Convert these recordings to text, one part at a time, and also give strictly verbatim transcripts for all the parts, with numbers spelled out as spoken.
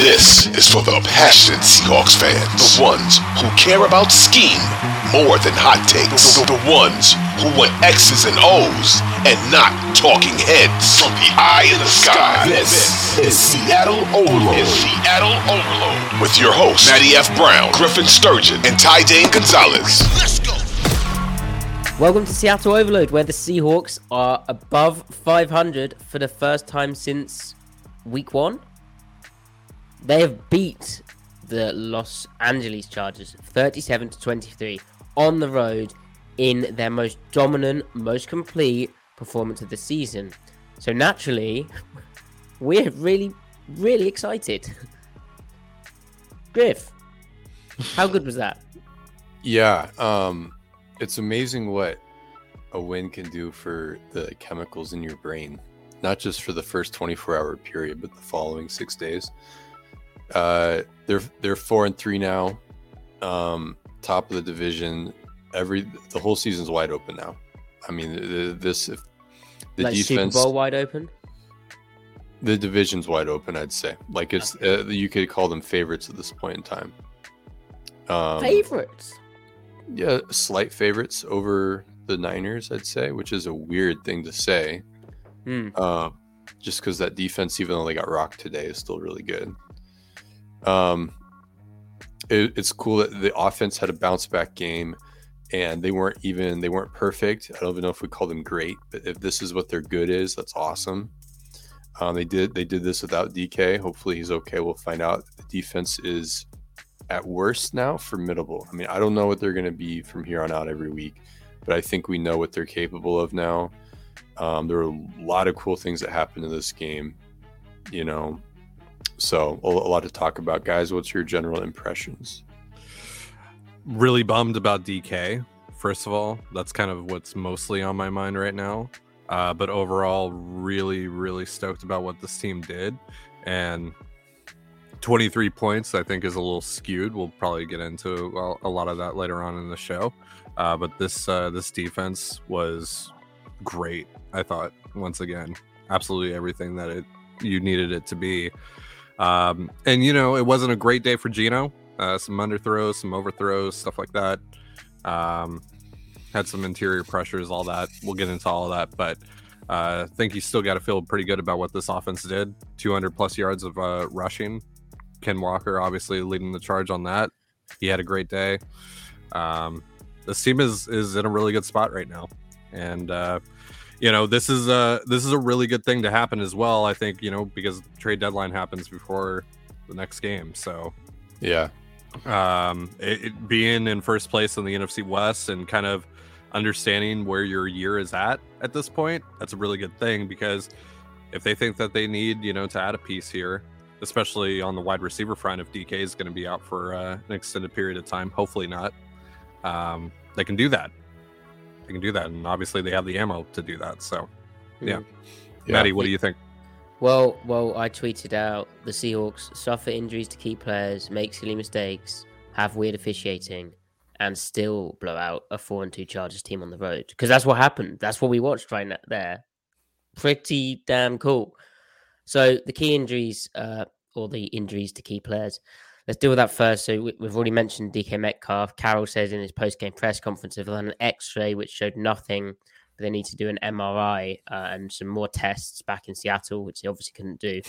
This is for the passionate Seahawks fans. The ones who care about scheme more than hot takes. The, the, the ones who want X's and O's and not talking heads. From the eye in the sky, this is Seattle Overload. Is Seattle Overload. With your hosts, Matty F. Brown, Griffin Sturgeon, and Ty Dane Gonzalez. Let's go. Welcome to Seattle Overload, where the Seahawks are above five hundred for the first time since week one. They have beat the Los Angeles Chargers thirty-seven to twenty-three on the road in their most dominant, most complete performance of the season. So naturally, we're really, really excited. Griff, how good was that? Yeah, um, it's amazing what a win can do for the chemicals in your brain. Not just for the first twenty-four hour period, but the following six days. Uh, they're they're four and three now, um, top of the division. Every the whole season's wide open now. I mean, this if the like defense Super Bowl wide open. The division's wide open, I'd say. Like it's okay. uh, you could call them favorites at this point in time. Um, favorites. Yeah, slight favorites over the Niners, I'd say, which is a weird thing to say. Mm. Uh, just because that defense, even though they got rocked today, is still really good. Um, it, it's cool that the offense had a bounce back game, and they weren't even they weren't perfect. I don't even know if we call them great, but if this is what their good is, that's awesome. Um, they did they did this without D K. Hopefully he's okay. We'll find out. The defense is at worst now formidable. I mean, I don't know what they're going to be from here on out every week, but I think we know what they're capable of now. Um, there were a lot of cool things that happened in this game, you know. So a lot to talk about, guys. What's your general impressions? Really bummed about D K, first of all. That's kind of what's mostly on my mind right now. Uh, but overall, really, really stoked about what this team did. And twenty-three points, I think, is a little skewed. We'll probably get into a lot of that later on in the show. Uh, but this uh, this defense was great, I thought, once again. Absolutely everything that it you needed it to be. Um, and, you know, it wasn't a great day for Geno. Uh, some underthrows, some overthrows, stuff like that. Um, had some interior pressures, all that. We'll get into all of that. But uh, I think you still got to feel pretty good about what this offense did. two hundred plus yards of uh, rushing. Ken Walker obviously leading the charge on that. He had a great day. Um, this team is is in a really good spot right now. And, uh, you know, this is a this is a really good thing to happen as well, I think, you know, because trade deadline happens before the next game. So, yeah, um, it, it being in first place in the N F C West and kind of understanding where your year is at at this point, that's a really good thing, because if they think that they need, you know, to add a piece here, especially on the wide receiver front, if D K is going to be out for uh, an extended period of time, hopefully not, um, they can do that. They can do that, and obviously they have the ammo to do that. So Yeah. yeah. Matty, what do you think? Well, well, I tweeted out the Seahawks suffer injuries to key players, make silly mistakes, have weird officiating, and still blow out a four and two Chargers team on the road. Because that's what happened. That's what we watched right now, there. Pretty damn cool. So the key injuries, uh, or the injuries to key players. Let's deal with that first. So we, we've already mentioned D K Metcalf. Carroll says in his post-game press conference they've done an X-ray which showed nothing, but they need to do an M R I uh, and some more tests back in Seattle, which they obviously couldn't do.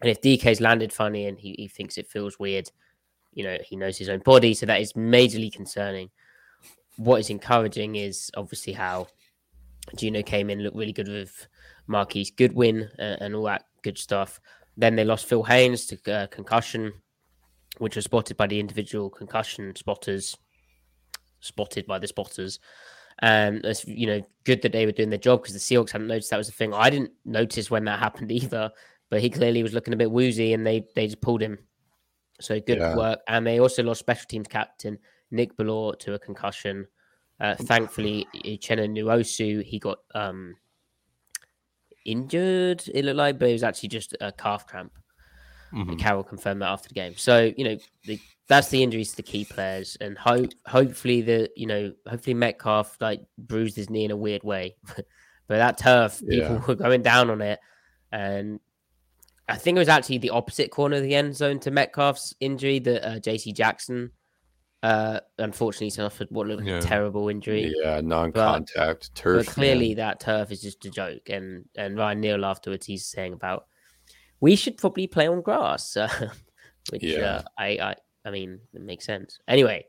And if D K's landed funny and he, he thinks it feels weird, you know, he knows his own body, so that is majorly concerning. What is encouraging is obviously how Geno came in, looked really good with Marquise Goodwin uh, and all that good stuff. Then they lost Phil Haynes to uh, concussion, which was spotted by the individual concussion spotters, spotted by the spotters. And it's, you know, good that they were doing their job because the Seahawks hadn't noticed that was a thing. I didn't notice when that happened either, but he clearly was looking a bit woozy and they, they just pulled him. So good yeah. work. And they also lost special teams captain Nick Belore to a concussion. Uh, thankfully, Echeno Nwosu, he got um, injured, it looked like, but it was actually just a calf cramp. Mm-hmm. And Carroll confirmed that after the game. So, you know, the, that's the injuries to the key players. And hope, hopefully, the you know, hopefully Metcalf, like, bruised his knee in a weird way. But that turf, people yeah. were going down on it. And I think it was actually the opposite corner of the end zone to Metcalf's injury that uh, J C. Jackson Uh, unfortunately, suffered what looked like yeah. a terrible injury. Yeah, non-contact but, turf. But clearly, man. that turf is just a joke. And and Ryan Neal afterwards, he's saying about we should probably play on grass, uh, which yeah. uh, I, I I mean it makes sense. Anyway,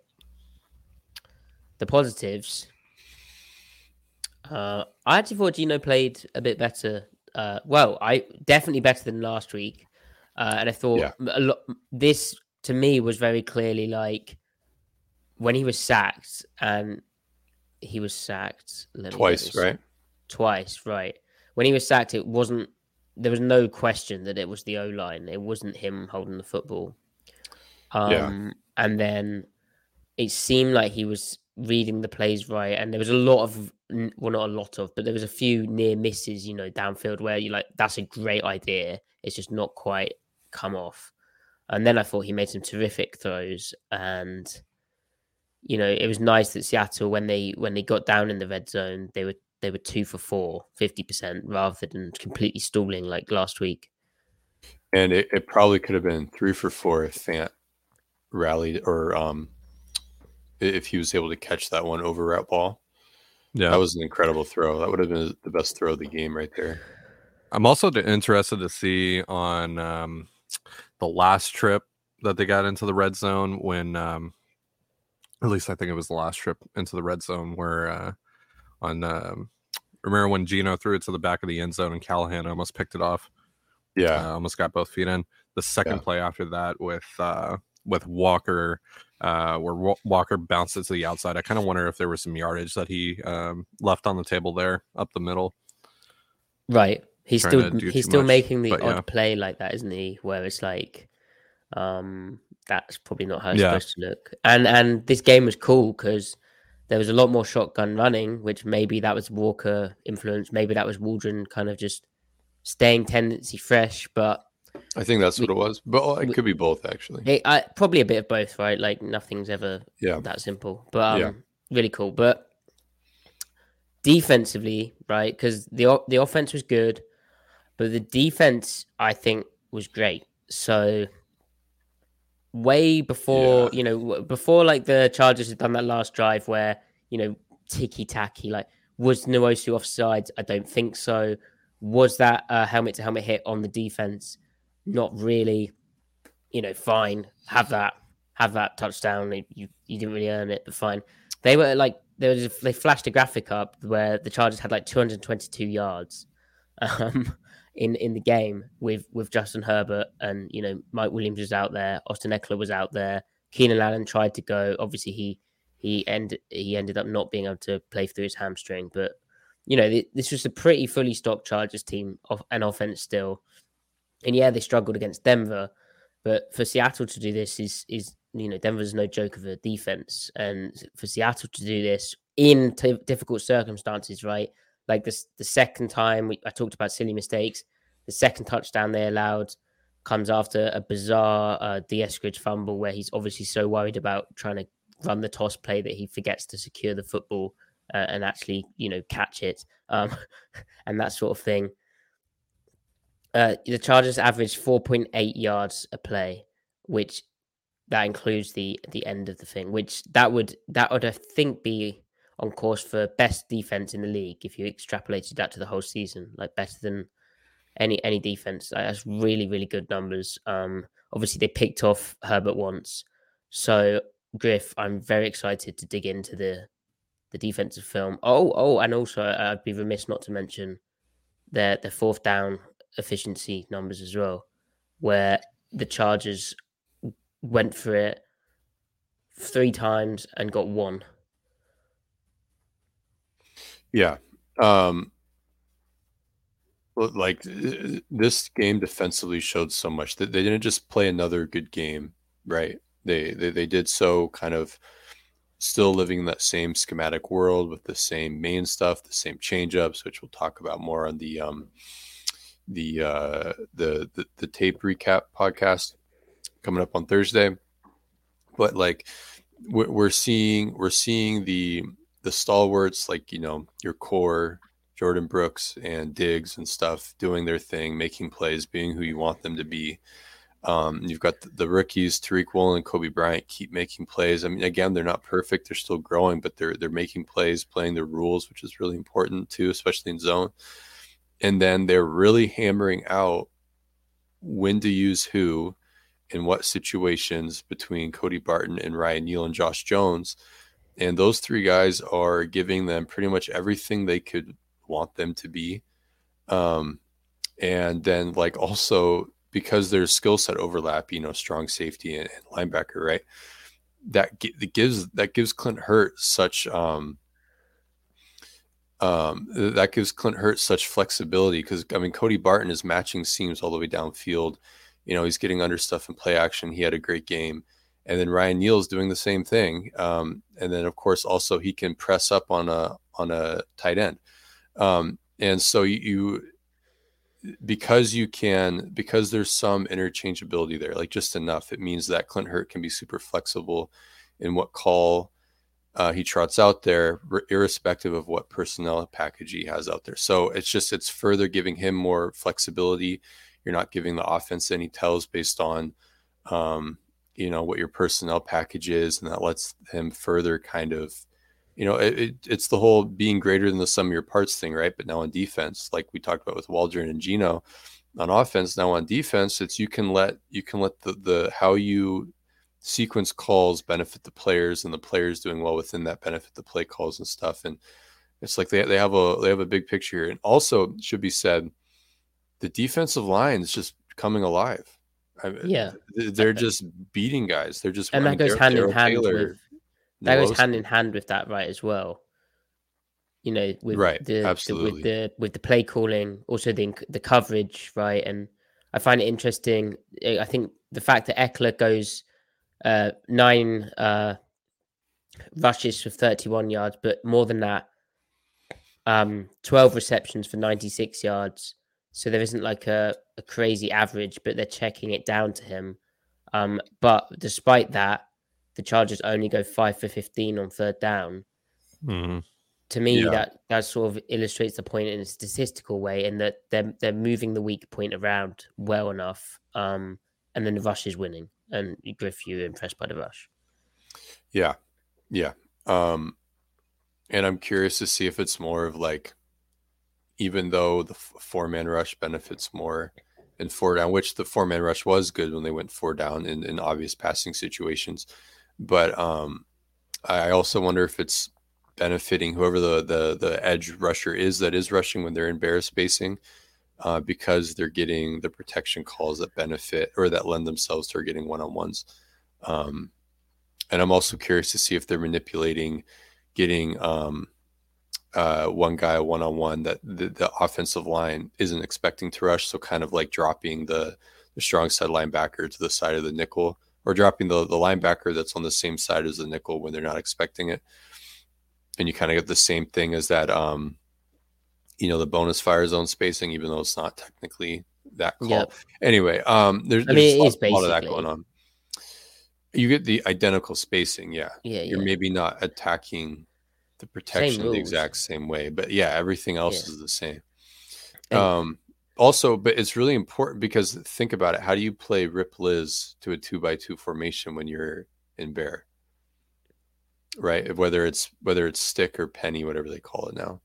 the positives. Uh, I actually thought Geno played a bit better. Uh, well, I definitely better than last week, uh, and I thought yeah. a lot. This to me was very clearly like. When he was sacked, and he was sacked twice, right? Twice, right? When he was sacked, it wasn't. There was no question that it was the O line. It wasn't him holding the football. Um, yeah. And then it seemed like he was reading the plays right, and there was a lot of, well, not a lot of, but there was a few near misses, you know, downfield where you're like, that's a great idea. It's just not quite come off. And then I thought he made some terrific throws and. You know, it was nice that Seattle, when they when they got down in the red zone, they were they were two for four, fifty percent, rather than completely stalling like last week. And it, it probably could have been three for four if Fant rallied or um, if he was able to catch that one over route ball. Yeah, that was an incredible throw. That would have been the best throw of the game right there. I'm also interested to see on um, the last trip that they got into the red zone when. Um, At least I think it was the last trip into the red zone where uh, on um, remember when Geno threw it to the back of the end zone and Callahan almost picked it off. Yeah, uh, almost got both feet in. The second yeah. play after that with uh, with Walker, uh, where w- Walker bounced it to the outside. I kind of wonder if there was some yardage that he um, left on the table there up the middle. Right, he's Trying still he's still much, making the odd yeah. play like that, isn't he? Where it's like. Um, that's probably not how it's yeah. supposed to look. And and this game was cool because there was a lot more shotgun running, which maybe that was Walker influence. Maybe that was Waldron kind of just staying tendency fresh. But I think that's we, what it was. But oh, it we, could be both, actually. It, I, probably a bit of both, right? Like nothing's ever yeah. that simple. But um, yeah. really cool. But defensively, right? Because the the offense was good, but the defense I think was great. So. Way before, yeah. you know, before like the Chargers had done that last drive where, you know, ticky tacky, like was Nwosu offsides? I don't think so. Was that a helmet to helmet hit on the defense? Not really, you know, fine. Have that, have that touchdown. You, you didn't really earn it, but fine. They were like, there was a, they flashed a graphic up where the Chargers had like two hundred twenty-two yards um, in, in the game with, with Justin Herbert and, you know, Mike Williams was out there. Austin Eckler was out there. Keenan Allen tried to go. Obviously he, he ended, he ended up not being able to play through his hamstring, but you know, th- this was a pretty fully stocked Chargers team off an offense still. And yeah, they struggled against Denver, but for Seattle to do this is, is, you know, Denver's no joke of a defense. And for Seattle to do this in t- difficult circumstances, right? Like this, the second time we, I talked about silly mistakes, the second touchdown they allowed comes after a bizarre uh, DeShkridge fumble where he's obviously so worried about trying to run the toss play that he forgets to secure the football uh, and actually, you know, catch it um, and that sort of thing. Uh, the Chargers averaged four point eight yards a play, which that includes the the end of the thing, which that would that would I think be on course for best defense in the league if you extrapolated that to the whole season, like better than any any defense. Like, that's really really good numbers. Um, obviously they picked off Herbert once, so Griff, I'm very excited to dig into the the defensive film. Oh oh, and also I'd be remiss not to mention their their fourth down efficiency numbers as well, where the Chargers went for it three times and got one. Yeah. Um, like this game defensively showed so much that they didn't just play another good game, right? They, they, they did so kind of still living in that same schematic world with the same main stuff, the same change-ups, which we'll talk about more on the, um, the, uh, the, the, the tape recap podcast coming up on Thursday. But like we're seeing, we're seeing the, the stalwarts, like, you know, your core Jordan Brooks and Diggs and stuff doing their thing, making plays, being who you want them to be. Um, you've got the, the rookies, Tariq Woolen and Kobe Bryant, keep making plays. I mean, again, they're not perfect. They're still growing, but they're, they're making plays, playing their rules, which is really important too, especially in zone. And then they're really hammering out when to use who in what situations between Cody Barton and Ryan Neal and Josh Jones. And those three guys are giving them pretty much everything they could want them to be. Um, and then like also because there's skill set overlap, you know, strong safety and, and linebacker, right? That, gi- that gives that gives Clint Hurt such um, um, that gives Clint Hurt such flexibility because I mean Cody Barton is matching seams all the way downfield. You know, he's getting under stuff in play action. He had a great game. And then Ryan Neal is doing the same thing. Um, and then, of course, also he can press up on a on a tight end. Um, and so you, you, because you can, because there's some interchangeability there, like just enough, it means that Clint Hurt can be super flexible in what call uh, he trots out there, irrespective of what personnel package he has out there. So it's just, it's further giving him more flexibility. You're not giving the offense any tells based on, um, you know, what your personnel package is. And that lets him further kind of, you know, it, it, it's the whole being greater than the sum of your parts thing, right? But now on defense, like we talked about with Waldron and Geno on offense, now on defense, it's, you can let, you can let the, the, how you sequence calls benefit the players and the players doing well within that benefit the play calls and stuff. And it's like, they they have a, they have a big picture here. And also should be said, the defensive line is just coming alive. I mean, yeah, they're just beating guys. They're just and that goes hand in hand with that goes hand in hand with that, right? As well, you know, with right, the, absolutely. the with the with the play calling, also the the coverage, right? And I find it interesting. I think the fact that Eckler goes uh, nine uh, rushes for thirty-one yards, but more than that, um, twelve receptions for ninety-six yards. So there isn't like a, a crazy average, but they're checking it down to him. Um, but despite that, the Chargers only go five for fifteen on third down. Mm-hmm. To me, yeah. that, that sort of illustrates the point in a statistical way in that they're, they're moving the weak point around well enough. Um, and then the rush is winning. And Griff, you're impressed by the rush. Yeah. Yeah. Um, and I'm curious to see if it's more of like, even though the four-man rush benefits more in four down, which the four-man rush was good when they went four down in, in obvious passing situations. But um, I also wonder if it's benefiting whoever the, the, the edge rusher is that is rushing when they're in bear spacing uh, because they're getting the protection calls that benefit or that lend themselves to getting one-on-ones. Um, and I'm also curious to see if they're manipulating getting um, – Uh, one guy one-on-one that the, the offensive line isn't expecting to rush. So kind of like dropping the, the strong side linebacker to the side of the nickel or dropping the, the linebacker that's on the same side as the nickel when they're not expecting it. And you kind of get the same thing as that um, you know, the bonus fire zone spacing, even though it's not technically that call. Yep. Anyway, um, there's, there's I mean, a, lot, a lot of that going on. You get the identical spacing, yeah. yeah You're yeah. maybe not attacking the protection the exact same way, but yeah, everything else yeah. is the same. And um, also, but it's really important because think about it. How do you play Rip Liz to a two by two formation when you're in bear? Right. Whether it's, whether it's stick or penny, whatever they call it now,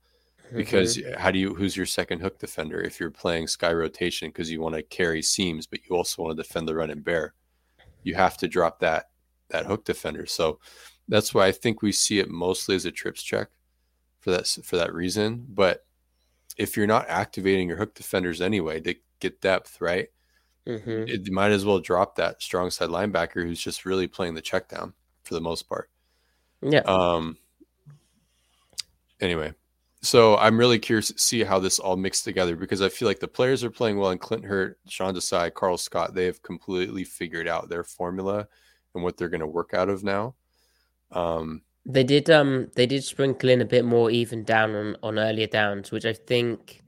because mm-hmm. how do you, who's your second hook defender if you're playing sky rotation because you want to carry seams, but you also want to defend the run and bear? You have to drop that, that hook defender. So that's why I think we see it mostly as a trips check for that, for that reason. But if you're not activating your hook defenders anyway to get depth, right? Mm-hmm. It might as well drop that strong side linebacker who's just really playing the check down for the most part. Yeah. Um. Anyway, so I'm really curious to see how this all mixed together because I feel like the players are playing well, and Clint Hurt, Sean Desai, Carl Scott, they have completely figured out their formula and what they're going to work out of now. Um. They did um they did sprinkle in a bit more even down on, on earlier downs, which I think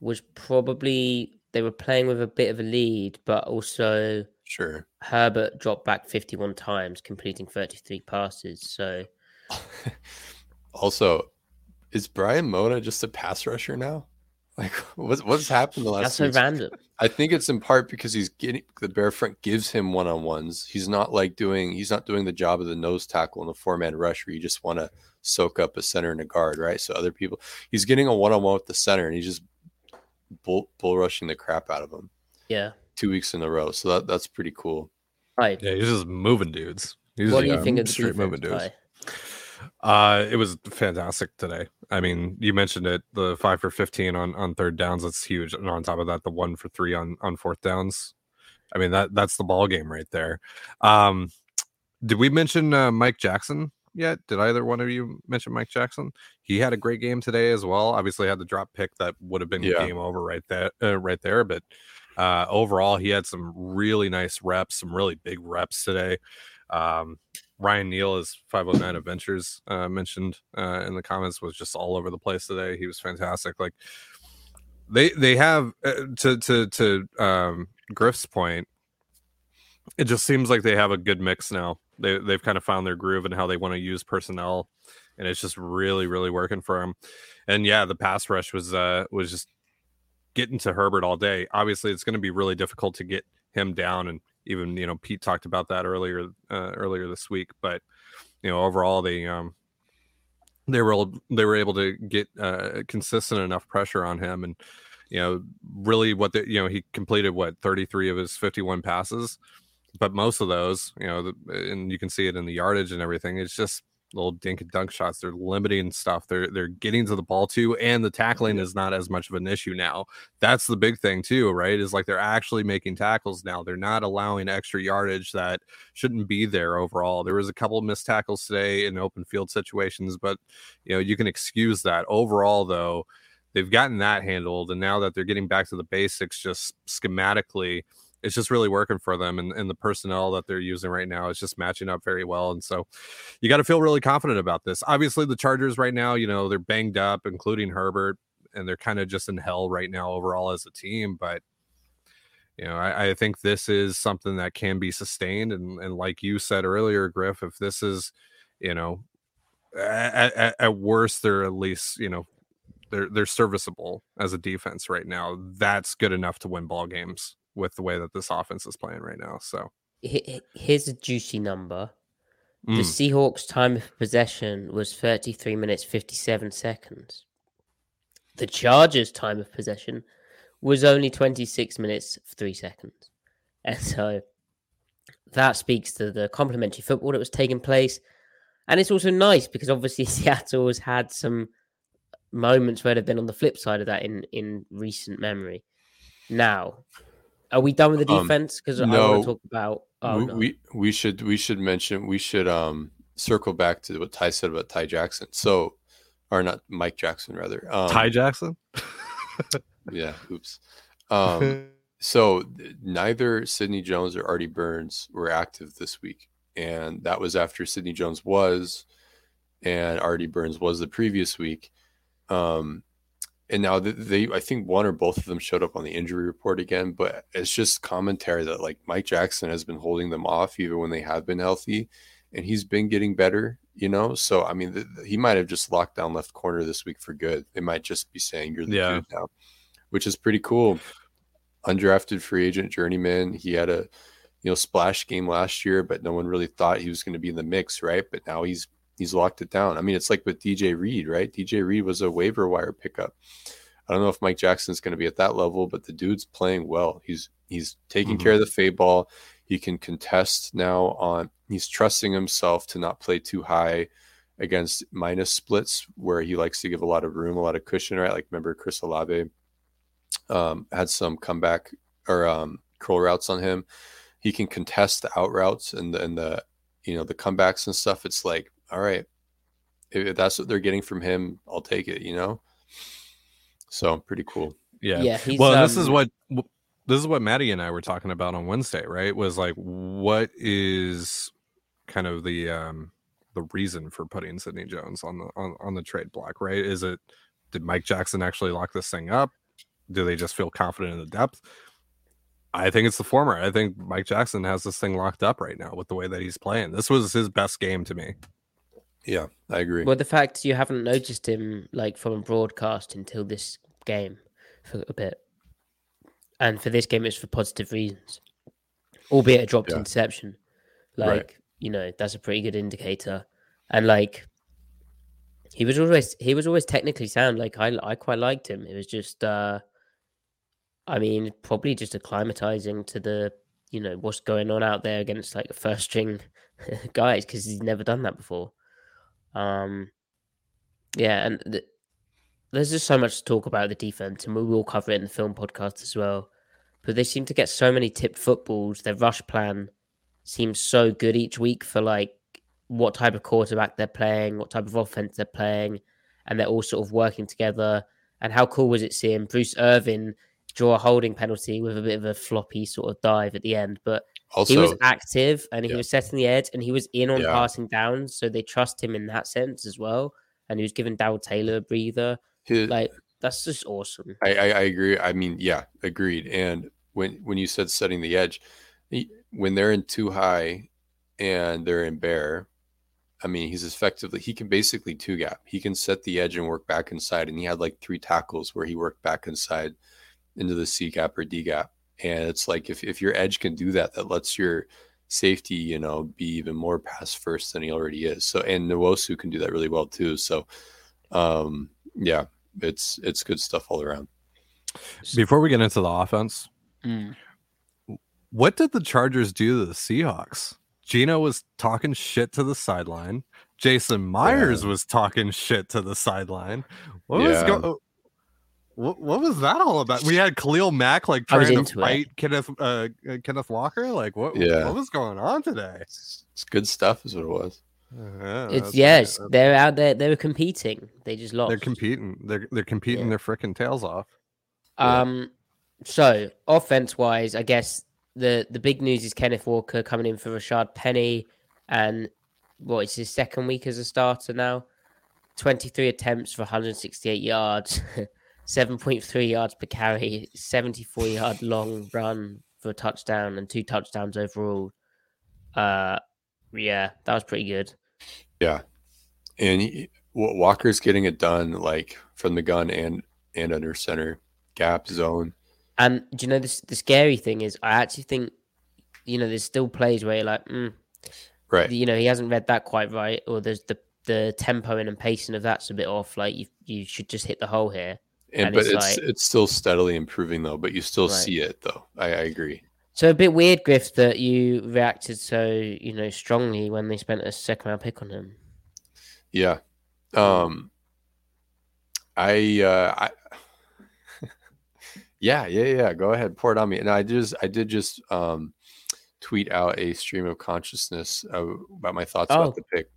was probably they were playing with a bit of a lead, but also sure Herbert dropped back fifty-one times, completing thirty-three passes. So also, is Brian Mona just a pass rusher now? Like what's what's happened the last That's so weeks? Random. I think it's in part because he's getting the bear front gives him one on ones. He's not like doing he's not doing the job of the nose tackle in the four man rush where you just want to soak up a center and a guard, right? So other people he's getting a one on one with the center and he's just bull, bull rushing the crap out of him. Yeah, two weeks in a row. So that, that's pretty cool. Right? Yeah, he's just moving dudes. He's what do you um, think of the straight moving dudes? Play? Uh, it was fantastic today. I mean, you mentioned it, the five for fifteen on, on third downs. That's huge. And on top of that, the one for three on, on fourth downs. I mean, that that's the ball game right there. Um, did we mention uh, Mike Jackson yet? Did either one of you mention Mike Jackson? He had a great game today as well. Obviously had the drop pick that would have been yeah. game over right there, uh, right there. But uh, overall, he had some really nice reps, some really big reps today. Um, Ryan Neal is five oh nine Adventures uh, mentioned uh, in the comments was just all over the place today. He was fantastic. Like they they have uh, to to to um, Griff's point. It just seems like they have a good mix now. They they've kind of found their groove and how they want to use personnel, and it's just really really working for them. And yeah, the pass rush was uh, was just getting to Herbert all day. Obviously, it's going to be really difficult to get him down and. Even, you know, Pete talked about that earlier uh, earlier this week. But, you know, overall, they um, they were they were able to get uh, consistent enough pressure on him. And, you know, really what, the, you know, he completed, what, thirty-three of his fifty-one passes. But most of those, you know, the, and you can see it in the yardage and everything. It's just little dink and dunk shots. They're limiting stuff. They're, they're getting to the ball, too. And the tackling is not as much of an issue now. That's the big thing, too, right? Is like they're actually making tackles now. They're not allowing extra yardage that shouldn't be there overall. There was a couple of missed tackles today in open field situations, but, you know, you can excuse that. Overall, though, they've gotten that handled. And now that they're getting back to the basics, just schematically, it's just really working for them, and, and the personnel that they're using right now is just matching up very well. And so you got to feel really confident about this. Obviously the Chargers right now, you know, they're banged up, including Herbert, and they're kind of just in hell right now overall as a team. But, you know, I, I think this is something that can be sustained. And, and like you said earlier, Griff, if this is, you know, at, at, at worst, they're at least, you know, they're, they're serviceable as a defense right now. That's good enough to win ball games with the way that this offense is playing right now. So here's a juicy number. Mm. The Seahawks' time of possession was thirty-three minutes, fifty-seven seconds. The Chargers' time of possession was only twenty-six minutes, three seconds. And so that speaks to the complimentary football that was taking place. And it's also nice because obviously Seattle has had some moments where they've been on the flip side of that in, in recent memory. Now, are we done with the defense? Because um, no, I want to talk about. Oh, we, no. we we should we should mention we should um circle back to what Ty said about Ty Jackson. So, or not Mike Jackson rather. Um, Ty Jackson. yeah. Oops. Um. So neither Sidney Jones or Artie Burns were active this week, and that was after Sidney Jones was, and Artie Burns was the previous week. Um. And now they, I think one or both of them showed up on the injury report again, but it's just commentary that like Mike Jackson has been holding them off even when they have been healthy, and he's been getting better, you know? So, I mean, th- he might've just locked down left corner this week for good. They might just be saying you're the yeah. dude now, which is pretty cool. Undrafted free agent journeyman. He had a, you know, splash game last year, but no one really thought he was going to be in the mix. Right. But now he's, he's locked it down. I mean, it's like with D J Reed, right? D J Reed was a waiver wire pickup. I don't know if Mike Jackson's going to be at that level, but the dude's playing well. He's he's taking mm-hmm. care of the fade ball. He can contest now on. He's trusting himself to not play too high against minus splits where he likes to give a lot of room, a lot of cushion, right? Like remember Chris Olave um, had some comeback or um, curl routes on him. He can contest the out routes and the, and the you know the comebacks and stuff. It's like, all right, if that's what they're getting from him, I'll take it, you know? So pretty cool. Yeah. yeah well, um, this is what, this is what Matty and I were talking about on Wednesday, right? Was like, what is kind of the, um, the reason for putting Sidney Jones on the, on, on the trade block, right? Is it, did Mike Jackson actually lock this thing up? Do they just feel confident in the depth? I think it's the former. I think Mike Jackson has this thing locked up right now with the way that he's playing. This was his best game to me. Yeah, I agree. Well, the fact you haven't noticed him like from a broadcast until this game for a bit. And for this game, it's for positive reasons. Albeit a dropped yeah. interception. Like, right. you know, that's a pretty good indicator. And like he was always he was always technically sound. Like I I quite liked him. It was just uh I mean, probably just acclimatizing to the, you know, what's going on out there against like the first string guys, because he's never done that before. Um, yeah, and th- there's just so much to talk about the defense, and we will cover it in the film podcast as well. But they seem to get so many tipped footballs. Their rush plan seems so good each week for like what type of quarterback they're playing, what type of offense they're playing, and they're all sort of working together. And how cool was it seeing Bruce Irvin draw a holding penalty with a bit of a floppy sort of dive at the end, but also, he was active and he yeah. was setting the edge and he was in on yeah. passing downs. So they trust him in that sense as well. And he was giving Dowell Taylor a breather. His, like, that's just awesome. I, I, I agree. I mean, yeah, agreed. And when, when you said setting the edge, when they're in too high and they're in bare, I mean, he's effectively, he can basically two gap. He can set the edge and work back inside. And he had like three tackles where he worked back inside into the C gap or D gap. And it's like, if, if your edge can do that, that lets your safety, you know, be even more pass first than he already is. So, and Nwosu can do that really well too. So, um, yeah, it's, it's good stuff all around. Before we get into the offense, mm. what did the Chargers do to the Seahawks? Geno was talking shit to the sideline. Jason Myers yeah. was talking shit to the sideline. What yeah. was going What what was that all about? We had Khalil Mack like trying to fight it. Kenneth uh, Kenneth Walker. Like what yeah. what was going on today? It's good stuff, is what it was. Uh, it's yes, yeah, they're out there. They were competing. They just lost. They're competing. They're they're competing yeah. their freaking tails off. Um, yeah. So offense wise, I guess the the big news is Kenneth Walker coming in for Rashad Penny, and what it's his second week as a starter now. twenty-three attempts for one hundred sixty-eight yards. seven point three yards per carry, seventy-four-yard long run for a touchdown, and two touchdowns overall. Uh, yeah, that was pretty good. Yeah, and he, Walker's getting it done, like from the gun and and under center, gap, zone. And do you know this? The scary thing is, I actually think, you know, there's still plays where you're like, mm, right, you know, he hasn't read that quite right, or there's the the tempo and pacing of that's a bit off. Like you, you should just hit the hole here. And, and but it's it's, like, it's still steadily improving though, but you still right. see it though. I, I agree. So a bit weird, Griff, that you reacted so, you know, strongly when they spent a second round pick on him. Yeah. Um I uh I Yeah, yeah, yeah. Go ahead, pour it on me. And I just I did just um tweet out a stream of consciousness about my thoughts oh. about the pick.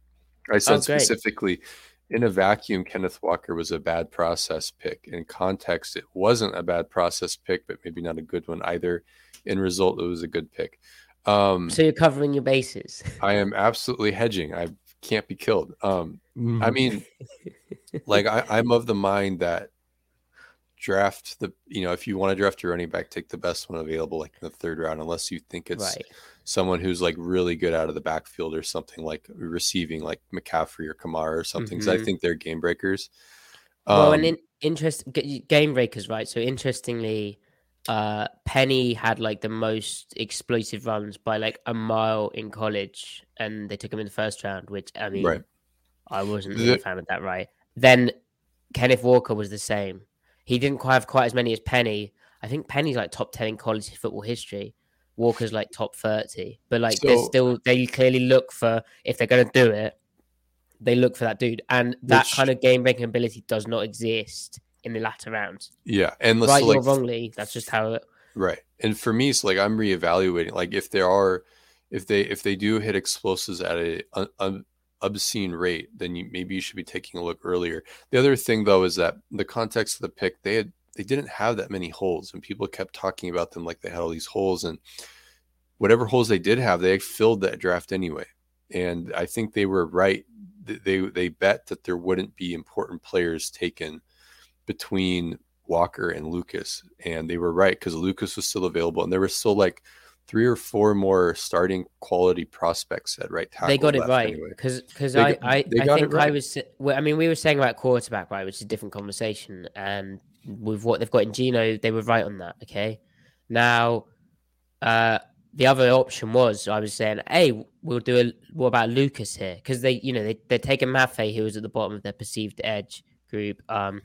I said oh, specifically in a vacuum, Kenneth Walker was a bad process pick. In context, it wasn't a bad process pick, but maybe not a good one either. In result, it was a good pick. Um, so you're covering your bases. I am absolutely hedging. I can't be killed. Um, I mean, like I, I'm of the mind that draft the, you know, if you want to draft your running back, take the best one available, like in the third round, unless you think it's right. someone who's like really good out of the backfield or something, like receiving, like McCaffrey or Kamara or something. Mm-hmm. So I think they're game breakers. Um, well, and in, interest game breakers, right? So interestingly, uh, Penny had like the most explosive runs by like a mile in college, and they took him in the first round, which I mean, right. I wasn't really a fan of that, right? Then Kenneth Walker was the same. He didn't quite have quite as many as Penny. I think Penny's like top ten in college football history. Walker's like top thirty. But like, so, there's still, they clearly look for, if they're going to do it, they look for that dude. And that which, kind of game-breaking ability does not exist in the latter rounds. Yeah. And right so like, or wrongly, that's just how it... Right. And for me, it's like I'm reevaluating. Like if there are, if they if they do hit explosives at a... a, a obscene rate, then you maybe you should be taking a look earlier. The other thing though is that the context of the pick, they had they didn't have that many holes, and people kept talking about them like they had all these holes, and whatever holes they did have, they filled that draft anyway. And I think they were right. They they bet that there wouldn't be important players taken between Walker and Lucas, and they were right because Lucas was still available, and there were still like three or four more starting quality prospects at right tackle. They got it right because because anyway. I I, I think right. I was I mean we were saying about quarterback, right, which is a different conversation, and with what they've got in Geno, they were right on that. Okay, now uh, the other option was I was saying, hey, we'll do a what about Lucas here, because they you know they they're taking Maffey, who was at the bottom of their perceived edge group, um,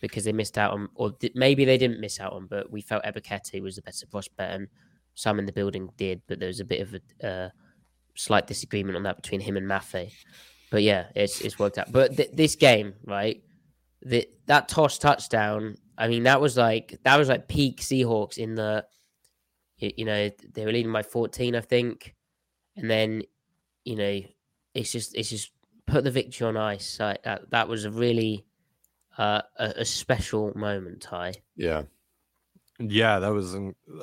because they missed out on, or th- maybe they didn't miss out on, but we felt Ebiketie was the better prospect. And some in the building did, but there was a bit of a uh, slight disagreement on that between him and Maffey. But yeah, it's it's worked out. But th- this game, right, the, that toss touchdown, I mean, that was like that was like peak Seahawks in the, you, you know, they were leading by fourteen, I think. And then, you know, it's just it's just put the victory on ice. Like that, that was a really uh, a, a special moment, Ty. Yeah. Yeah, that was,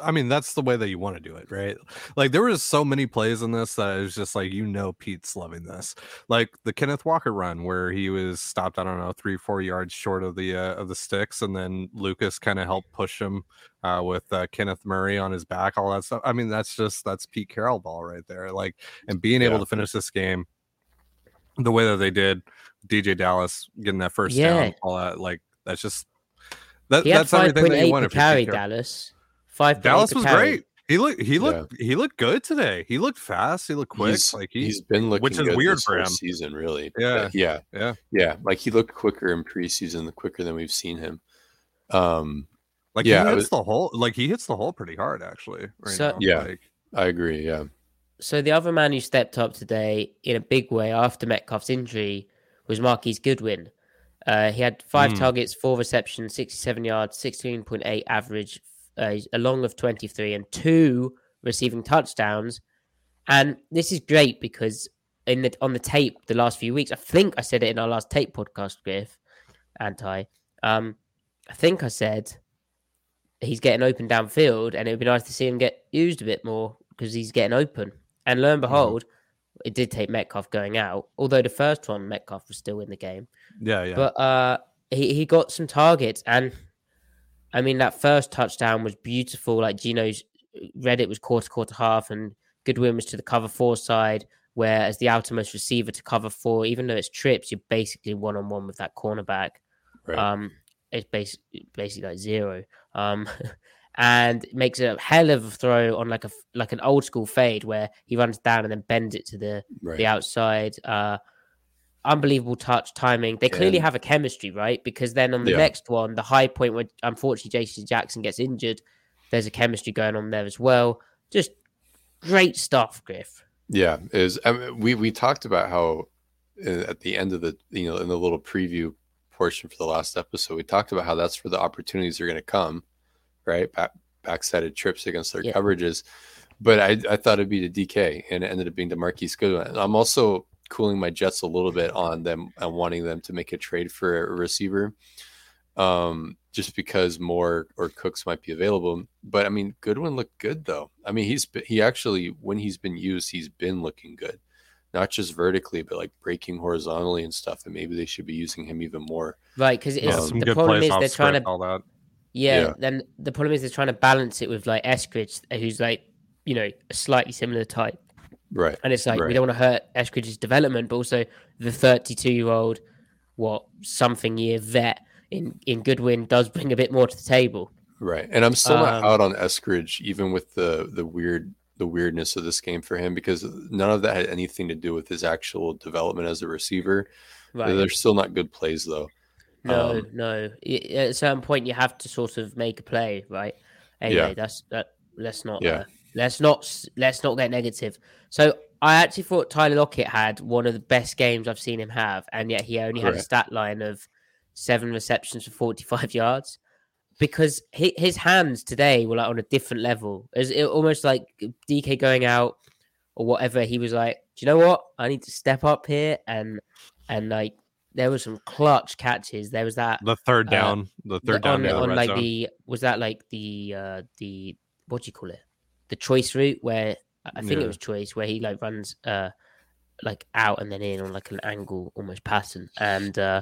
I mean, that's the way that you want to do it, right? Like, there was so many plays in this that it was just like, you know, Pete's loving this. Like the Kenneth Walker run where he was stopped, I don't know, three, four yards short of the uh, of the sticks. And then Lucas kind of helped push him uh, with uh, Kenneth Murray on his back, all that stuff. I mean, that's just, that's Pete Carroll ball right there. Like, and being able yeah. to finish this game the way that they did, D J Dallas getting that first yeah. down, all that, like, that's just, That, he had that's everything that you want to carry Dallas. Five. Dallas was carry. Great. He looked. He looked. Yeah. He looked good today. He looked fast. He looked quick. He's, like he, he's been looking, which is good weird this for him. Whole season, really. Yeah. But yeah. Yeah. Yeah. Like he looked quicker in preseason, the quicker than we've seen him. Um. Like yeah, he hits was, the hole. Like he hits the hole pretty hard, actually. Right so, now. Yeah. Like, I agree. Yeah. So the other man who stepped up today in a big way after Metcalf's injury was Marquise Goodwin. Uh, he had five mm. targets, four receptions, sixty-seven yards, sixteen point eight average, uh, a long of twenty-three, and two receiving touchdowns. And this is great because in the, on the tape the last few weeks, I think I said it in our last tape podcast, Griff and Ty, um, I think I said he's getting open downfield, and it would be nice to see him get used a bit more because he's getting open. And lo and behold, mm. it did take Metcalf going out, although the first one, Metcalf was still in the game. Yeah, yeah. But uh, he, he got some targets. And, I mean, that first touchdown was beautiful. Like, Geno's read it was quarter, quarter, half, and Goodwin was to the cover four side, whereas the outermost receiver to cover four, even though it's trips, you're basically one-on-one with that cornerback. Right. Um, it's basically, basically like zero. Um And makes a hell of a throw on like a like an old school fade where he runs down and then bends it to the right. the outside. Uh, unbelievable touch timing. They clearly and, have a chemistry, right? Because then on the yeah. next one, the high point where unfortunately J C Jackson gets injured, there's a chemistry going on there as well. Just great stuff, Griff. Yeah, is I mean, we we talked about how at the end of the you know in the little preview portion for the last episode, we talked about how that's where the opportunities are going to come. Right, back backsided trips against their yeah. coverages, but I, I thought it'd be to D K, and it ended up being to Marquise Goodwin. And I'm also cooling my jets a little bit on them and wanting them to make a trade for a receiver, um, just because Moore or Cooks might be available. But I mean, Goodwin looked good though. I mean, he's he actually when he's been used, he's been looking good, not just vertically, but like breaking horizontally and stuff. And maybe they should be using him even more. Right, because um, the problem is they're trying to all that. Yeah, yeah. Then the problem is they're trying to balance it with like Eskridge, who's like, you know, a slightly similar type. Right. And it's like, right. we don't want to hurt Eskridge's development, but also the thirty-two-year-old, what, something year vet in, in Goodwin does bring a bit more to the table. Right. And I'm still um, not out on Eskridge, even with the, the weird the weirdness of this game for him, because none of that had anything to do with his actual development as a receiver. Right. They're still not good plays, though. No, um, no. At a certain point, you have to sort of make a play, right? Anyway, yeah. that's that. Let's not. Yeah. Uh, let's not. Let's not get negative. So I actually thought Tyler Lockett had one of the best games I've seen him have, and yet he only Correct. had a stat line of seven receptions for forty-five yards because he, his hands today were like on a different level. It was it almost like D K going out or whatever. He was like, "Do you know what? I need to step up here and and like." There was some clutch catches. There was that the third down, uh, the third down on, down on the like zone. the was that like the uh, the what do you call it? The choice route where I think yeah. it was choice where he like runs uh like out and then in on like an angle, almost passing, and uh,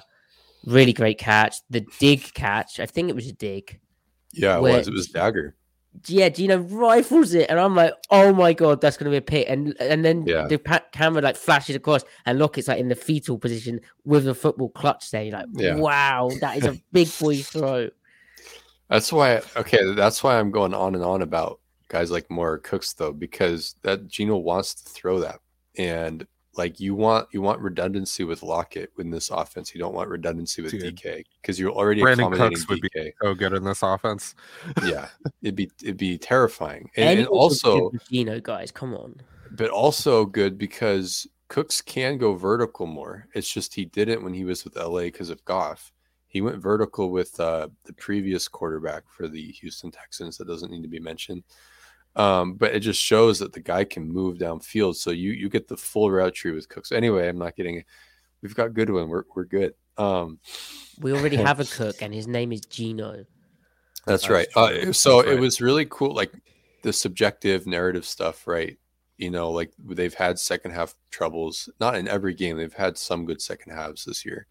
really great catch. The dig catch, I think it was a dig. Yeah, it where, was. It was dagger. Yeah, Geno rifles it, and I'm like, oh my god, that's gonna be a pick. And and then yeah. the pa- camera like flashes across, and Lockett's like in the fetal position with the football clutch there. You're like, yeah. wow, that is a big boy throw. That's why, okay, that's why I'm going on and on about guys like Moore Cooks though, because that Geno wants to throw that, and like you want you want redundancy with Lockett in this offense. You don't want redundancy with Dude. D K because you're already Brandon accommodating Cooks would D K. Be so good in this offense. yeah, it'd be it'd be terrifying, and, and also Geno guys, come on. But also good because Cooks can go vertical more. It's just he didn't when he was with L A because of Goff. He went vertical with uh, the previous quarterback for the Houston Texans. That doesn't need to be mentioned. Um, but it just shows that the guy can move downfield. So you you get the full route tree with Cooks. Anyway, I'm not getting it. We've got Goodwin. We're we're good. Um, we already have a Cook, and his name is Geno. That's, that's right. Uh, so that's right. It was really cool, like the subjective narrative stuff, right? You know, like they've had second half troubles. Not in every game. They've had some good second halves this year.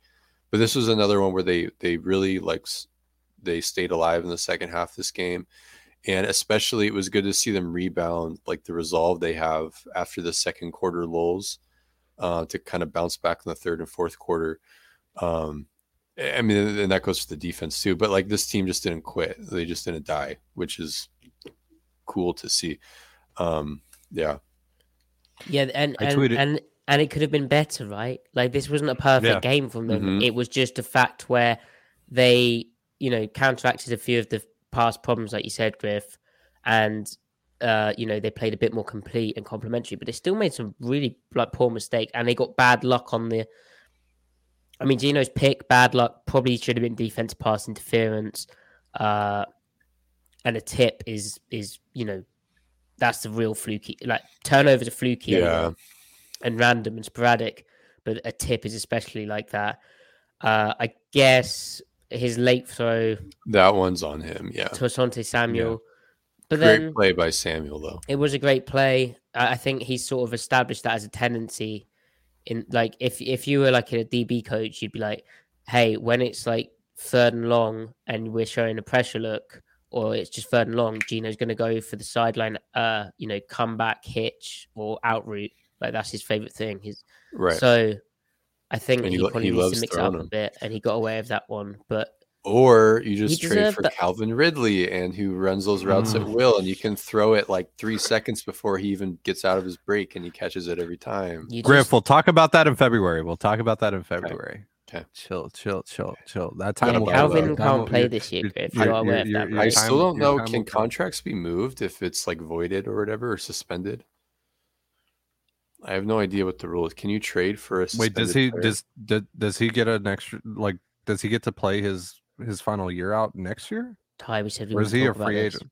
But this was another one where they they really like they stayed alive in the second half this game. And especially it was good to see them rebound, like the resolve they have after the second quarter lulls uh, to kind of bounce back in the third and fourth quarter. Um, I mean, and that goes for the defense too. But like this team just didn't quit. They just didn't die, which is cool to see. Um, yeah. Yeah. And, and, and, and it could have been better, right? Like this wasn't a perfect yeah. game from them. Mm-hmm. It was just a fact where they, you know, counteracted a few of the past problems, like you said, Griff, and uh, you know, they played a bit more complete and complimentary, but they still made some really like poor mistake, and they got bad luck on the. I mean, Geno's pick, bad luck, probably should have been defense pass interference, uh, and a tip is is you know, that's the real fluky. Like turnovers are fluky, yeah. and, and random and sporadic, but a tip is especially like that. Uh, I guess. His late throw. That one's on him, yeah. To Asante Samuel. Yeah. But great then, play by Samuel, though. It was a great play. I think he's sort of established that as a tendency. In like, if if you were like a D B coach, you'd be like, hey, when it's like third and long and we're showing a pressure look, or it's just third and long, Geno's going to go for the sideline, uh, you know, comeback hitch or out route. Like, that's his favorite thing. He's, right. So... I think he, he probably he needs to mix it up him. a bit, and he got away with that one. But or you just trade for that. Calvin Ridley, and who runs those routes mm. at will, and you can throw it like three seconds before he even gets out of his break, and he catches it every time. Just... Griff, we'll talk about that in February. We'll talk about that in February. Okay. okay. Chill, chill, chill, chill. That's how yeah, Calvin about, can't play this year, Griff. You're, you're, you're, you're, that I still don't know. Can contracts be moved if it's like voided or whatever, or suspended? I have no idea what the rule is. Can you trade for a wait? Does he player? does does does he get an extra? Like, does he get to play his his final year out next year? Ty, we said we or is he a free agent?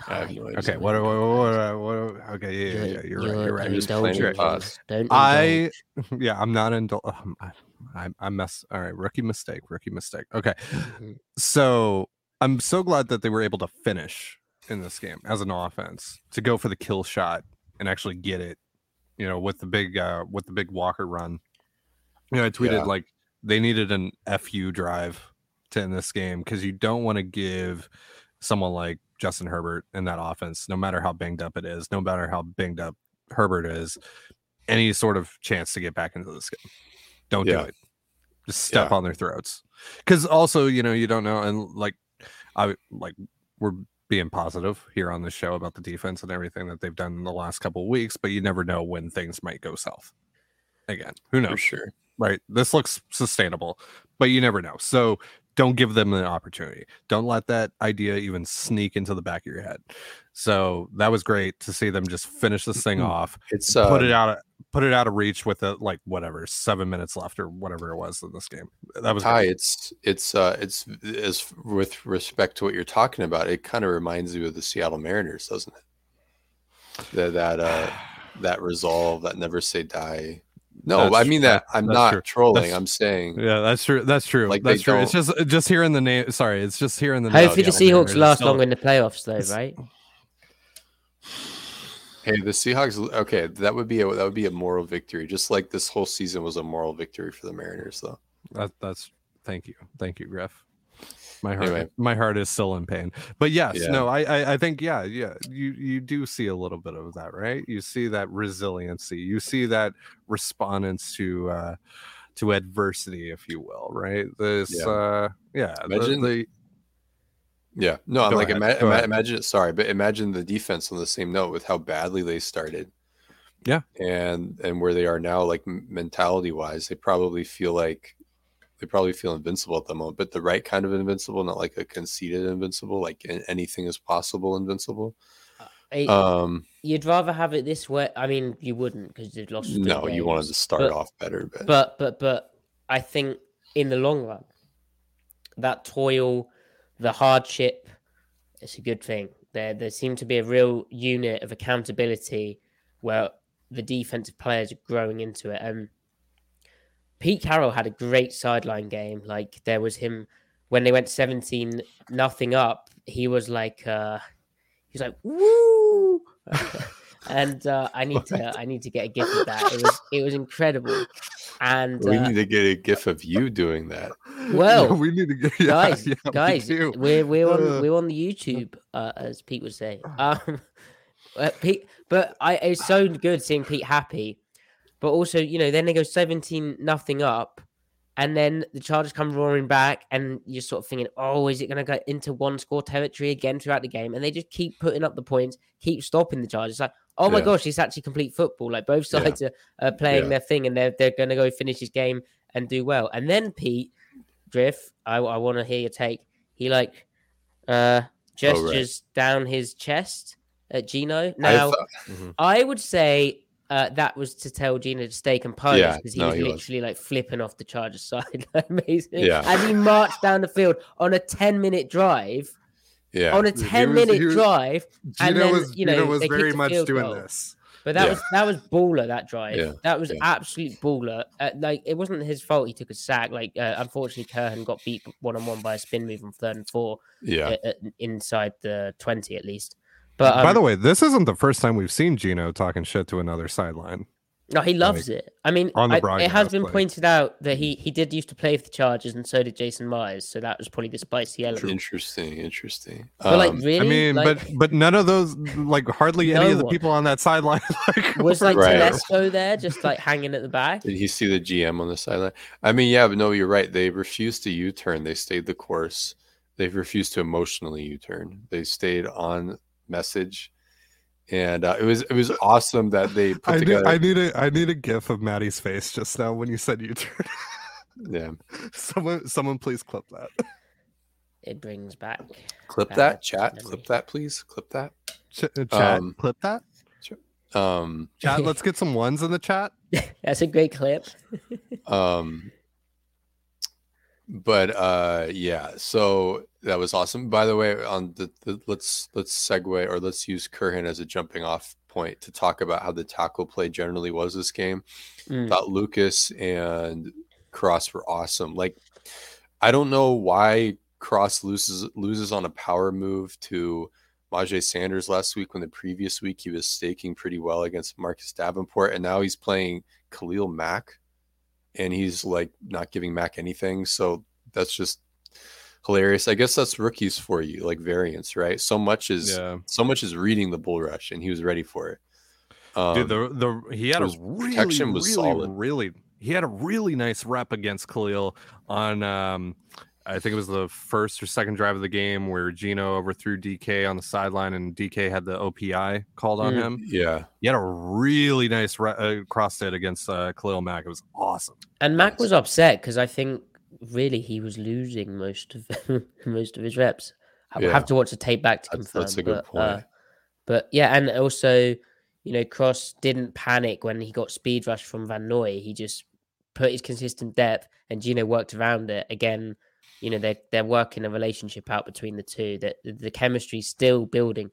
Ty, okay, okay. What, what, what, what? Okay, yeah, you're, yeah, yeah. You're, you're right. You're right. You're playing your pause. Don't I? Yeah, I'm not indul. Um, I I mess. All right, rookie mistake. Rookie mistake. Okay, mm-hmm. So I'm so glad that they were able to finish in this game as an offense to go for the kill shot and actually get it. You know, with the big uh, with the big Walker run, you know, I tweeted yeah. like they needed an F U drive to end this game, because you don't want to give someone like Justin Herbert in that offense, no matter how banged up it is, no matter how banged up Herbert is, any sort of chance to get back into this game. Don't yeah. do it. Just step yeah. on their throats. Because also, you know, you don't know. And like, I like we're being positive here on the show about the defense and everything that they've done in the last couple of weeks, but you never know when things might go south. Again, who knows? For sure. Right. This looks sustainable, but you never know. So don't give them an opportunity. Don't let that idea even sneak into the back of your head. So that was great to see them just finish this thing off. It's uh, put it out of put it out of reach with a, like whatever seven minutes left or whatever it was in this game. That was Ty, it's it's uh, it's as with respect to what you're talking about. It kind of reminds you of the Seattle Mariners, doesn't it? That that uh, that resolve, that never say die. No, that's I mean that true. I'm that's not true. Trolling. That's, I'm saying, yeah, that's true. That's true. Like that's true. Don't... It's just just here in the name. Sorry, it's just here in the. Hopefully, the Seahawks last long in the playoffs, though, it's... right? Hey, the Seahawks. Okay, that would be a that would be a moral victory, just like this whole season was a moral victory for the Mariners, though. That, that's thank you, thank you, Griff. My heart, anyway. my heart is still in pain. But yes, yeah. no, I, I, I think, yeah, yeah, you, you do see a little bit of that, right? You see that resiliency, you see that response to, uh, to adversity, if you will, right? This, yeah, uh, yeah, imagine, the, the... yeah, no, I'm Go like, ima- ima- imagine it. Sorry, but imagine the defense on the same note with how badly they started, yeah, and and where they are now, like mentality wise, they probably feel like. They probably feel invincible at the moment, but the right kind of invincible, not like a conceited invincible, like anything is possible invincible. I, um, you'd rather have it this way. I mean, you wouldn't, because you've lost. No, games. You wanted to start but, off better. But. but, but, but I think in the long run, that toil, the hardship, it's a good thing. There, there seemed to be a real unit of accountability where the defensive players are growing into it. And Pete Carroll had a great sideline game. Like, there was him when they went seventeen nothing up. He was like, uh, he was like, woo, and uh, I need what? to, I need to get a gif of that. It was, it was incredible. And we uh, need to get a gif of you doing that. Well, no, we need to get yeah, guys, yeah, guys, we're we're on we're on the YouTube, uh, as Pete would say. Um, Pete, but I, it's so good seeing Pete happy. But also, you know, then they go seventeen nothing up, and then the Chargers come roaring back, and you're sort of thinking, oh, is it going to go into one-score territory again throughout the game? And they just keep putting up the points, keep stopping the Chargers. It's like, oh, my yeah. gosh, it's actually complete football. Like, both sides yeah. are, are playing yeah. their thing, and they're, they're going to go finish this game and do well. And then, Pete, Griff, I, I want to hear your take. He, like, uh, gestures oh, right. down his chest at Geno. Now, I, thought... mm-hmm. I would say... Uh, that was to tell Geno to stay composed, because yeah, he no, was he literally was. like flipping off the Chargers side. Amazing. Yeah. As he marched down the field on a ten minute drive. Yeah. On a ten minute drive. And Geno then, was, you know, Geno was very much doing goal. this. But that yeah. was that was baller, that drive. Yeah. That was yeah. absolute baller. Uh, like, it wasn't his fault he took a sack. Like, uh, unfortunately, Curhan got beat one on one by a spin move on third and four. Yeah. Uh, inside the twenty, at least. But, um, by the way, this isn't the first time we've seen Geno talking shit to another sideline. No, he loves like, it. I mean, on the I, it has been play. pointed out that he, he did used to play for the Chargers, and so did Jason Myers. So that was probably the spicy element. Interesting, interesting. But um, like, really, I mean, like, but but none of those, like, hardly no any of the people one. on that sideline like, was like right. Telesco there, just like hanging at the back. Did he see the G M on the sideline? I mean, yeah, but no, you're right. They refused to U-turn. They stayed the course. They've refused to emotionally U-turn. They stayed on message, and uh, it was it was awesome that they put I together. Need, I need a I need a gif of Maddie's face just now when you said you turn. yeah, someone someone please clip that. It brings back. Clip that, that chat. Memory. Clip that, please. Clip that. Ch- chat. Um, clip that. Um, chat. Let's get some ones in the chat. That's a great clip. um, but uh, yeah, so. That was awesome. By the way, on the, the let's let's segue or let's use Curhan as a jumping off point to talk about how the tackle play generally was this game. Mm. Thought Lucas and Cross were awesome. Like, I don't know why Cross loses loses on a power move to Majay Sanders last week, when the previous week he was staking pretty well against Marcus Davenport, and now he's playing Khalil Mack, and he's like not giving Mack anything. So that's just. hilarious. I guess that's rookies for you, like variance, right? So much is yeah. so much is reading the bull rush, and he was ready for it. Um, Dude, the the he had a really, protection was really, solid. really he had a really nice rep against Khalil on um, I think it was the first or second drive of the game where Geno overthrew D K on the sideline, and D K had the O P I called on mm, him. Yeah, he had a really nice re- uh, cross hit against uh, Khalil Mack. It was awesome. And Mack nice. was upset because I think really he was losing most of most of his reps. I yeah. have to watch the tape back to confirm. That's, that's a good but, point. Uh, but yeah, and also, you know, Cross didn't panic when he got speed rush from Van Noy. He just put his consistent depth, and Geno worked around it. Again, you know, they're, they're working a relationship out between the two. That the, the chemistry is still building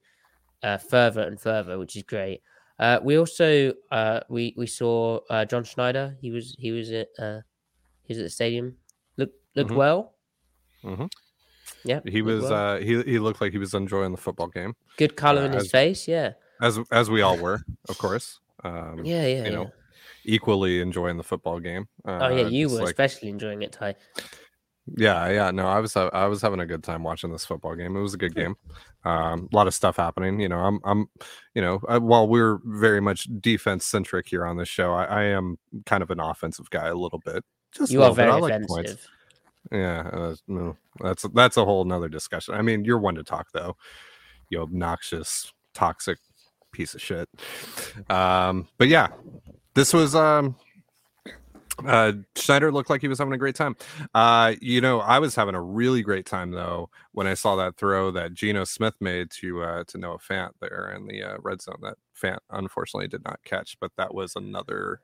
uh, further and further, which is great. Uh, we also uh, we we saw uh, John Schneider. He was he was at uh, he was at the stadium. Look looked mm-hmm. well. Mm-hmm. Yeah, he was. Well. Uh, he he looked like he was enjoying the football game. Good color uh, in as, his face. Yeah. As as we all were, of course. Um, yeah, yeah. You yeah. know, equally enjoying the football game. Uh, oh yeah, you were like... especially enjoying it, Ty. Yeah, yeah, no, I was I was having a good time watching this football game. It was a good game, um, a lot of stuff happening. You know, I'm I'm, you know, I, while we're very much defense centric here on this show, I, I am kind of an offensive guy a little bit. Just you are very I like points. Yeah, uh, no, that's that's a whole nother discussion. I mean, you're one to talk though, you obnoxious, toxic piece of shit. Um, but yeah, this was um. Uh, Schneider looked like he was having a great time. Uh, you know, I was having a really great time though when I saw that throw that Geno Smith made to uh, to Noah Fant there in the uh, red zone that Fant unfortunately did not catch, but that was another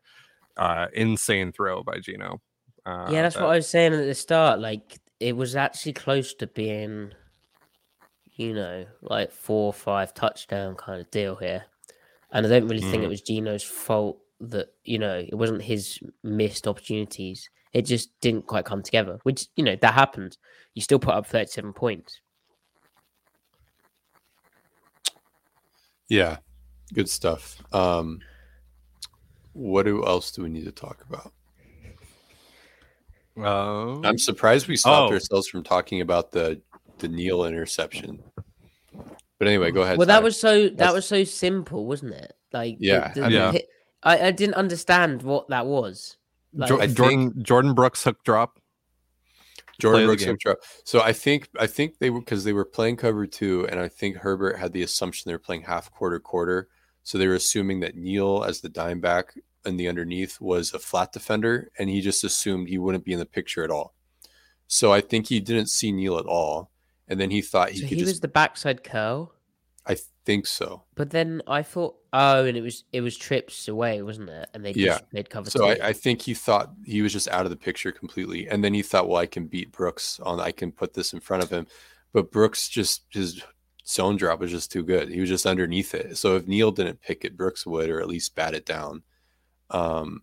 uh, insane throw by Geno. Uh, yeah, that's that... what I was saying at the start. Like, it was actually close to being, you know, like four or five touchdown kind of deal here, and I don't really mm. think it was Geno's fault. That, you know, it wasn't his missed opportunities. It just didn't quite come together, which, you know, that happens. You still put up thirty-seven points. Yeah, good stuff. Um, what else do we need to talk about? Uh, I'm surprised we stopped oh. ourselves from talking about the the Neal interception. But anyway, go ahead. Well, Tyler. that was so that That's... was so simple, wasn't it? Like, yeah, the, the, yeah. Hit, I, I didn't understand what that was. Like, Jordan think, Jordan Brooks hook drop. Jordan Brooks hook drop. So I think I think they were, because they were playing cover two, and I think Herbert had the assumption they were playing half quarter quarter. So they were assuming that Neal as the dime back and the underneath was a flat defender, and he just assumed he wouldn't be in the picture at all. So I think he didn't see Neal at all, and then he thought he so could. He just, was the backside curl. I think so. But then I thought, oh, and it was it was trips away, wasn't it? And they yeah. just made cover. So I, I think he thought he was just out of the picture completely, and then he thought, well, I can beat Brooks on, I can put this in front of him, but Brooks just his zone drop was just too good. He was just underneath it. So if Neal didn't pick it, Brooks would, or at least bat it down. Um,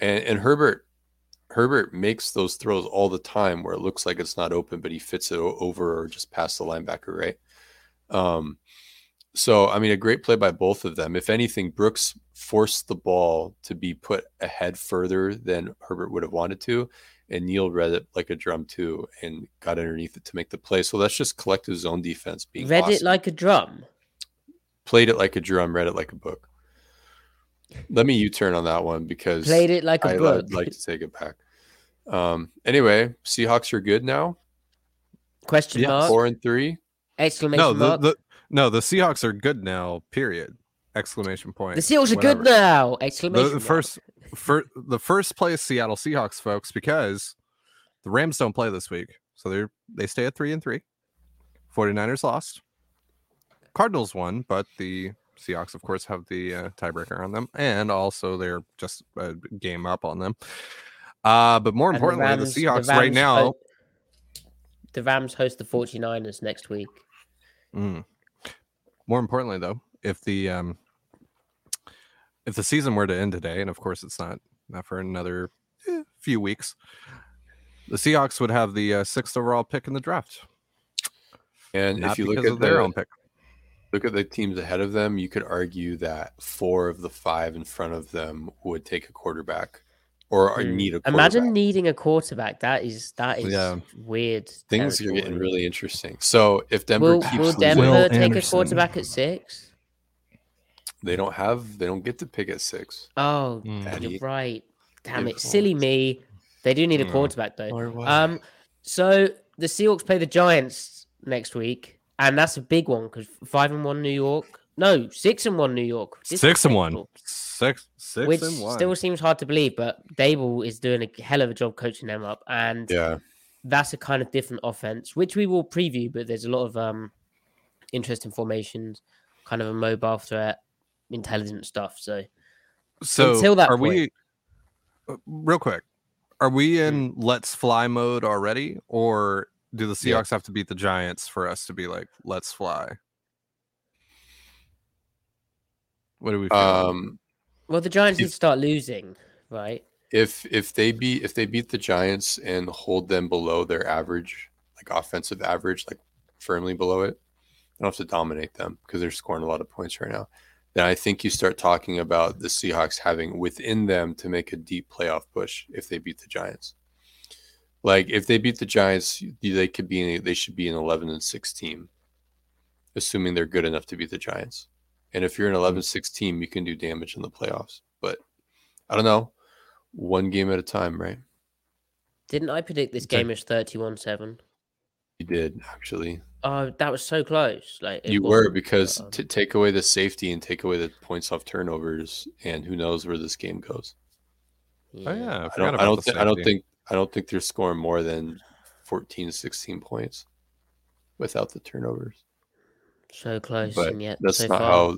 and and Herbert Herbert makes those throws all the time where it looks like it's not open, but he fits it over or just past the linebacker, right? Um, so, I mean, a great play by both of them. If anything, Brooks forced the ball to be put ahead further than Herbert would have wanted to, and Neal read it like a drum too and got underneath it to make the play. So that's just collective zone defense being read awesome. It like a drum. Played it like a drum, read it like a book. Let me U-turn on that one because played it like a I book. I'd like to take it back. Um, anyway, Seahawks are good now. Question yeah. mark. Four and three. Exclamation no, mark. The, the, no, the Seahawks are good now, period. Exclamation point. The Seahawks are whatever. good now. Exclamation the, the first, for, the first place Seattle Seahawks, folks, because the Rams don't play this week. So they they stay at three and three. forty-niners lost. Cardinals won, but the Seahawks, of course, have the uh, tiebreaker on them. And also they're just a game up on them. Uh, but more and importantly, the, Rams, the Seahawks the right now... Hope, the Rams host the forty-niners next week. Mm. More importantly, though, if the um, if the season were to end today, and of course it's not, not for another eh, few weeks, the Seahawks would have the uh, sixth overall pick in the draft. And not if you look at their the, own pick, look at the teams ahead of them, you could argue that four of the five in front of them would take a quarterback or mm. need a quarterback. Imagine needing a quarterback. That is that is yeah. weird. Things territory. Are getting really interesting. So if Denver will, keeps will Denver losing, take Anderson. a quarterback at six? They don't have. They don't get to pick at six. Oh, mm. you're right. Damn it, silly me. They do need a quarterback though. Um, so the Seahawks play the Giants next week, and that's a big one because five and one New York. No, six and one New York. This six and one. Six, six Which and one. Still seems hard to believe, but Dable is doing a hell of a job coaching them up, and yeah, that's a kind of different offense, which we will preview. But there's a lot of um, interesting formations, kind of a mobile threat, intelligent stuff. So, so until that are point, we real quick? Are we in mm-hmm. let's fly mode already, or do the Seahawks yeah. have to beat the Giants for us to be like let's fly? What do we feel? Um, well, the Giants need to start losing, right? If if they beat if they beat the Giants and hold them below their average, like offensive average, like firmly below it, they don't have to dominate them because they're scoring a lot of points right now. Then I think you start talking about the Seahawks having within them to make a deep playoff push if they beat the Giants. Like if they beat the Giants, they could be in, they should be an eleven and six team, assuming they're good enough to beat the Giants. And if you're an eleven six team, you can do damage in the playoffs. But I don't know. One game at a time, right? Didn't I predict this game is thirty-one seven? You did, actually. Oh, uh, that was so close. Like You were, because to take away the safety and take away the points off turnovers, and who knows where this game goes. Yeah. Oh, yeah. I, I, don't, I, don't th- I, don't think, I don't think they're scoring more than fourteen, sixteen points without the turnovers. So close, but and yet that's so not far. How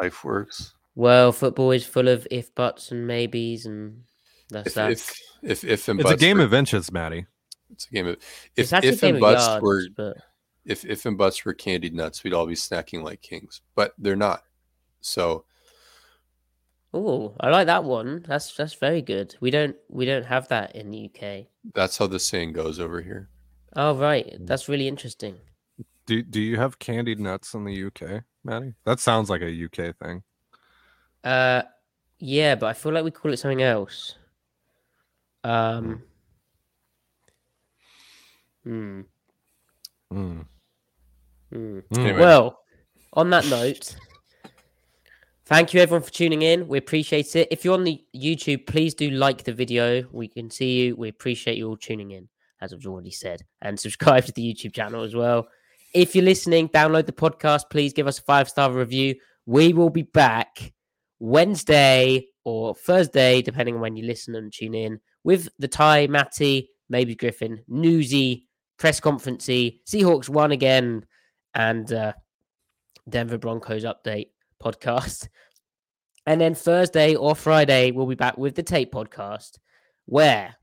life works. Well, football is full of if buts and maybes, and that's if, that. If if if and it's buts a game were, of inches, Matty. It's a game of if if, game and of buts yards, were, but... if if and buts were candy nuts, we'd all be snacking like kings. But they're not. So, oh, I like that one. That's that's very good. We don't we don't have that in the U K. That's how the saying goes over here. Oh right, that's really interesting. Do do you have candied nuts in the U K, Matty? That sounds like a U K thing. Uh, yeah, but I feel like we call it something else. Um. Mm. Mm. Mm. Anyway. Well, on that note, thank you everyone for tuning in. We appreciate it. If you're on the YouTube, please do like the video. We can see you. We appreciate you all tuning in, as I've already said, and subscribe to the YouTube channel as well. If you're listening, download the podcast. Please give us a five-star review. We will be back Wednesday or Thursday, depending on when you listen and tune in, with the Ty, Matty, maybe Griffin, newsy, press conferencey, Seahawks won again, and uh, Denver Broncos update podcast. And then Thursday or Friday, we'll be back with the Tape podcast, where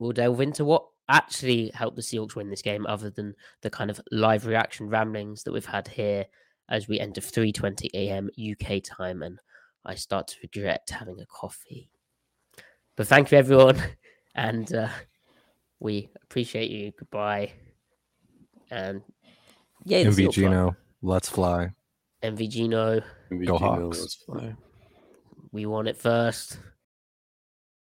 we'll delve into what actually help the Seahawks win this game, other than the kind of live reaction ramblings that we've had here as we enter three twenty a.m. U K time, and I start to regret having a coffee. But thank you, everyone, and uh, we appreciate you. Goodbye. And yeah, M V Geno, let's fly. M V Geno, go Hawks. Let's fly. We won it first.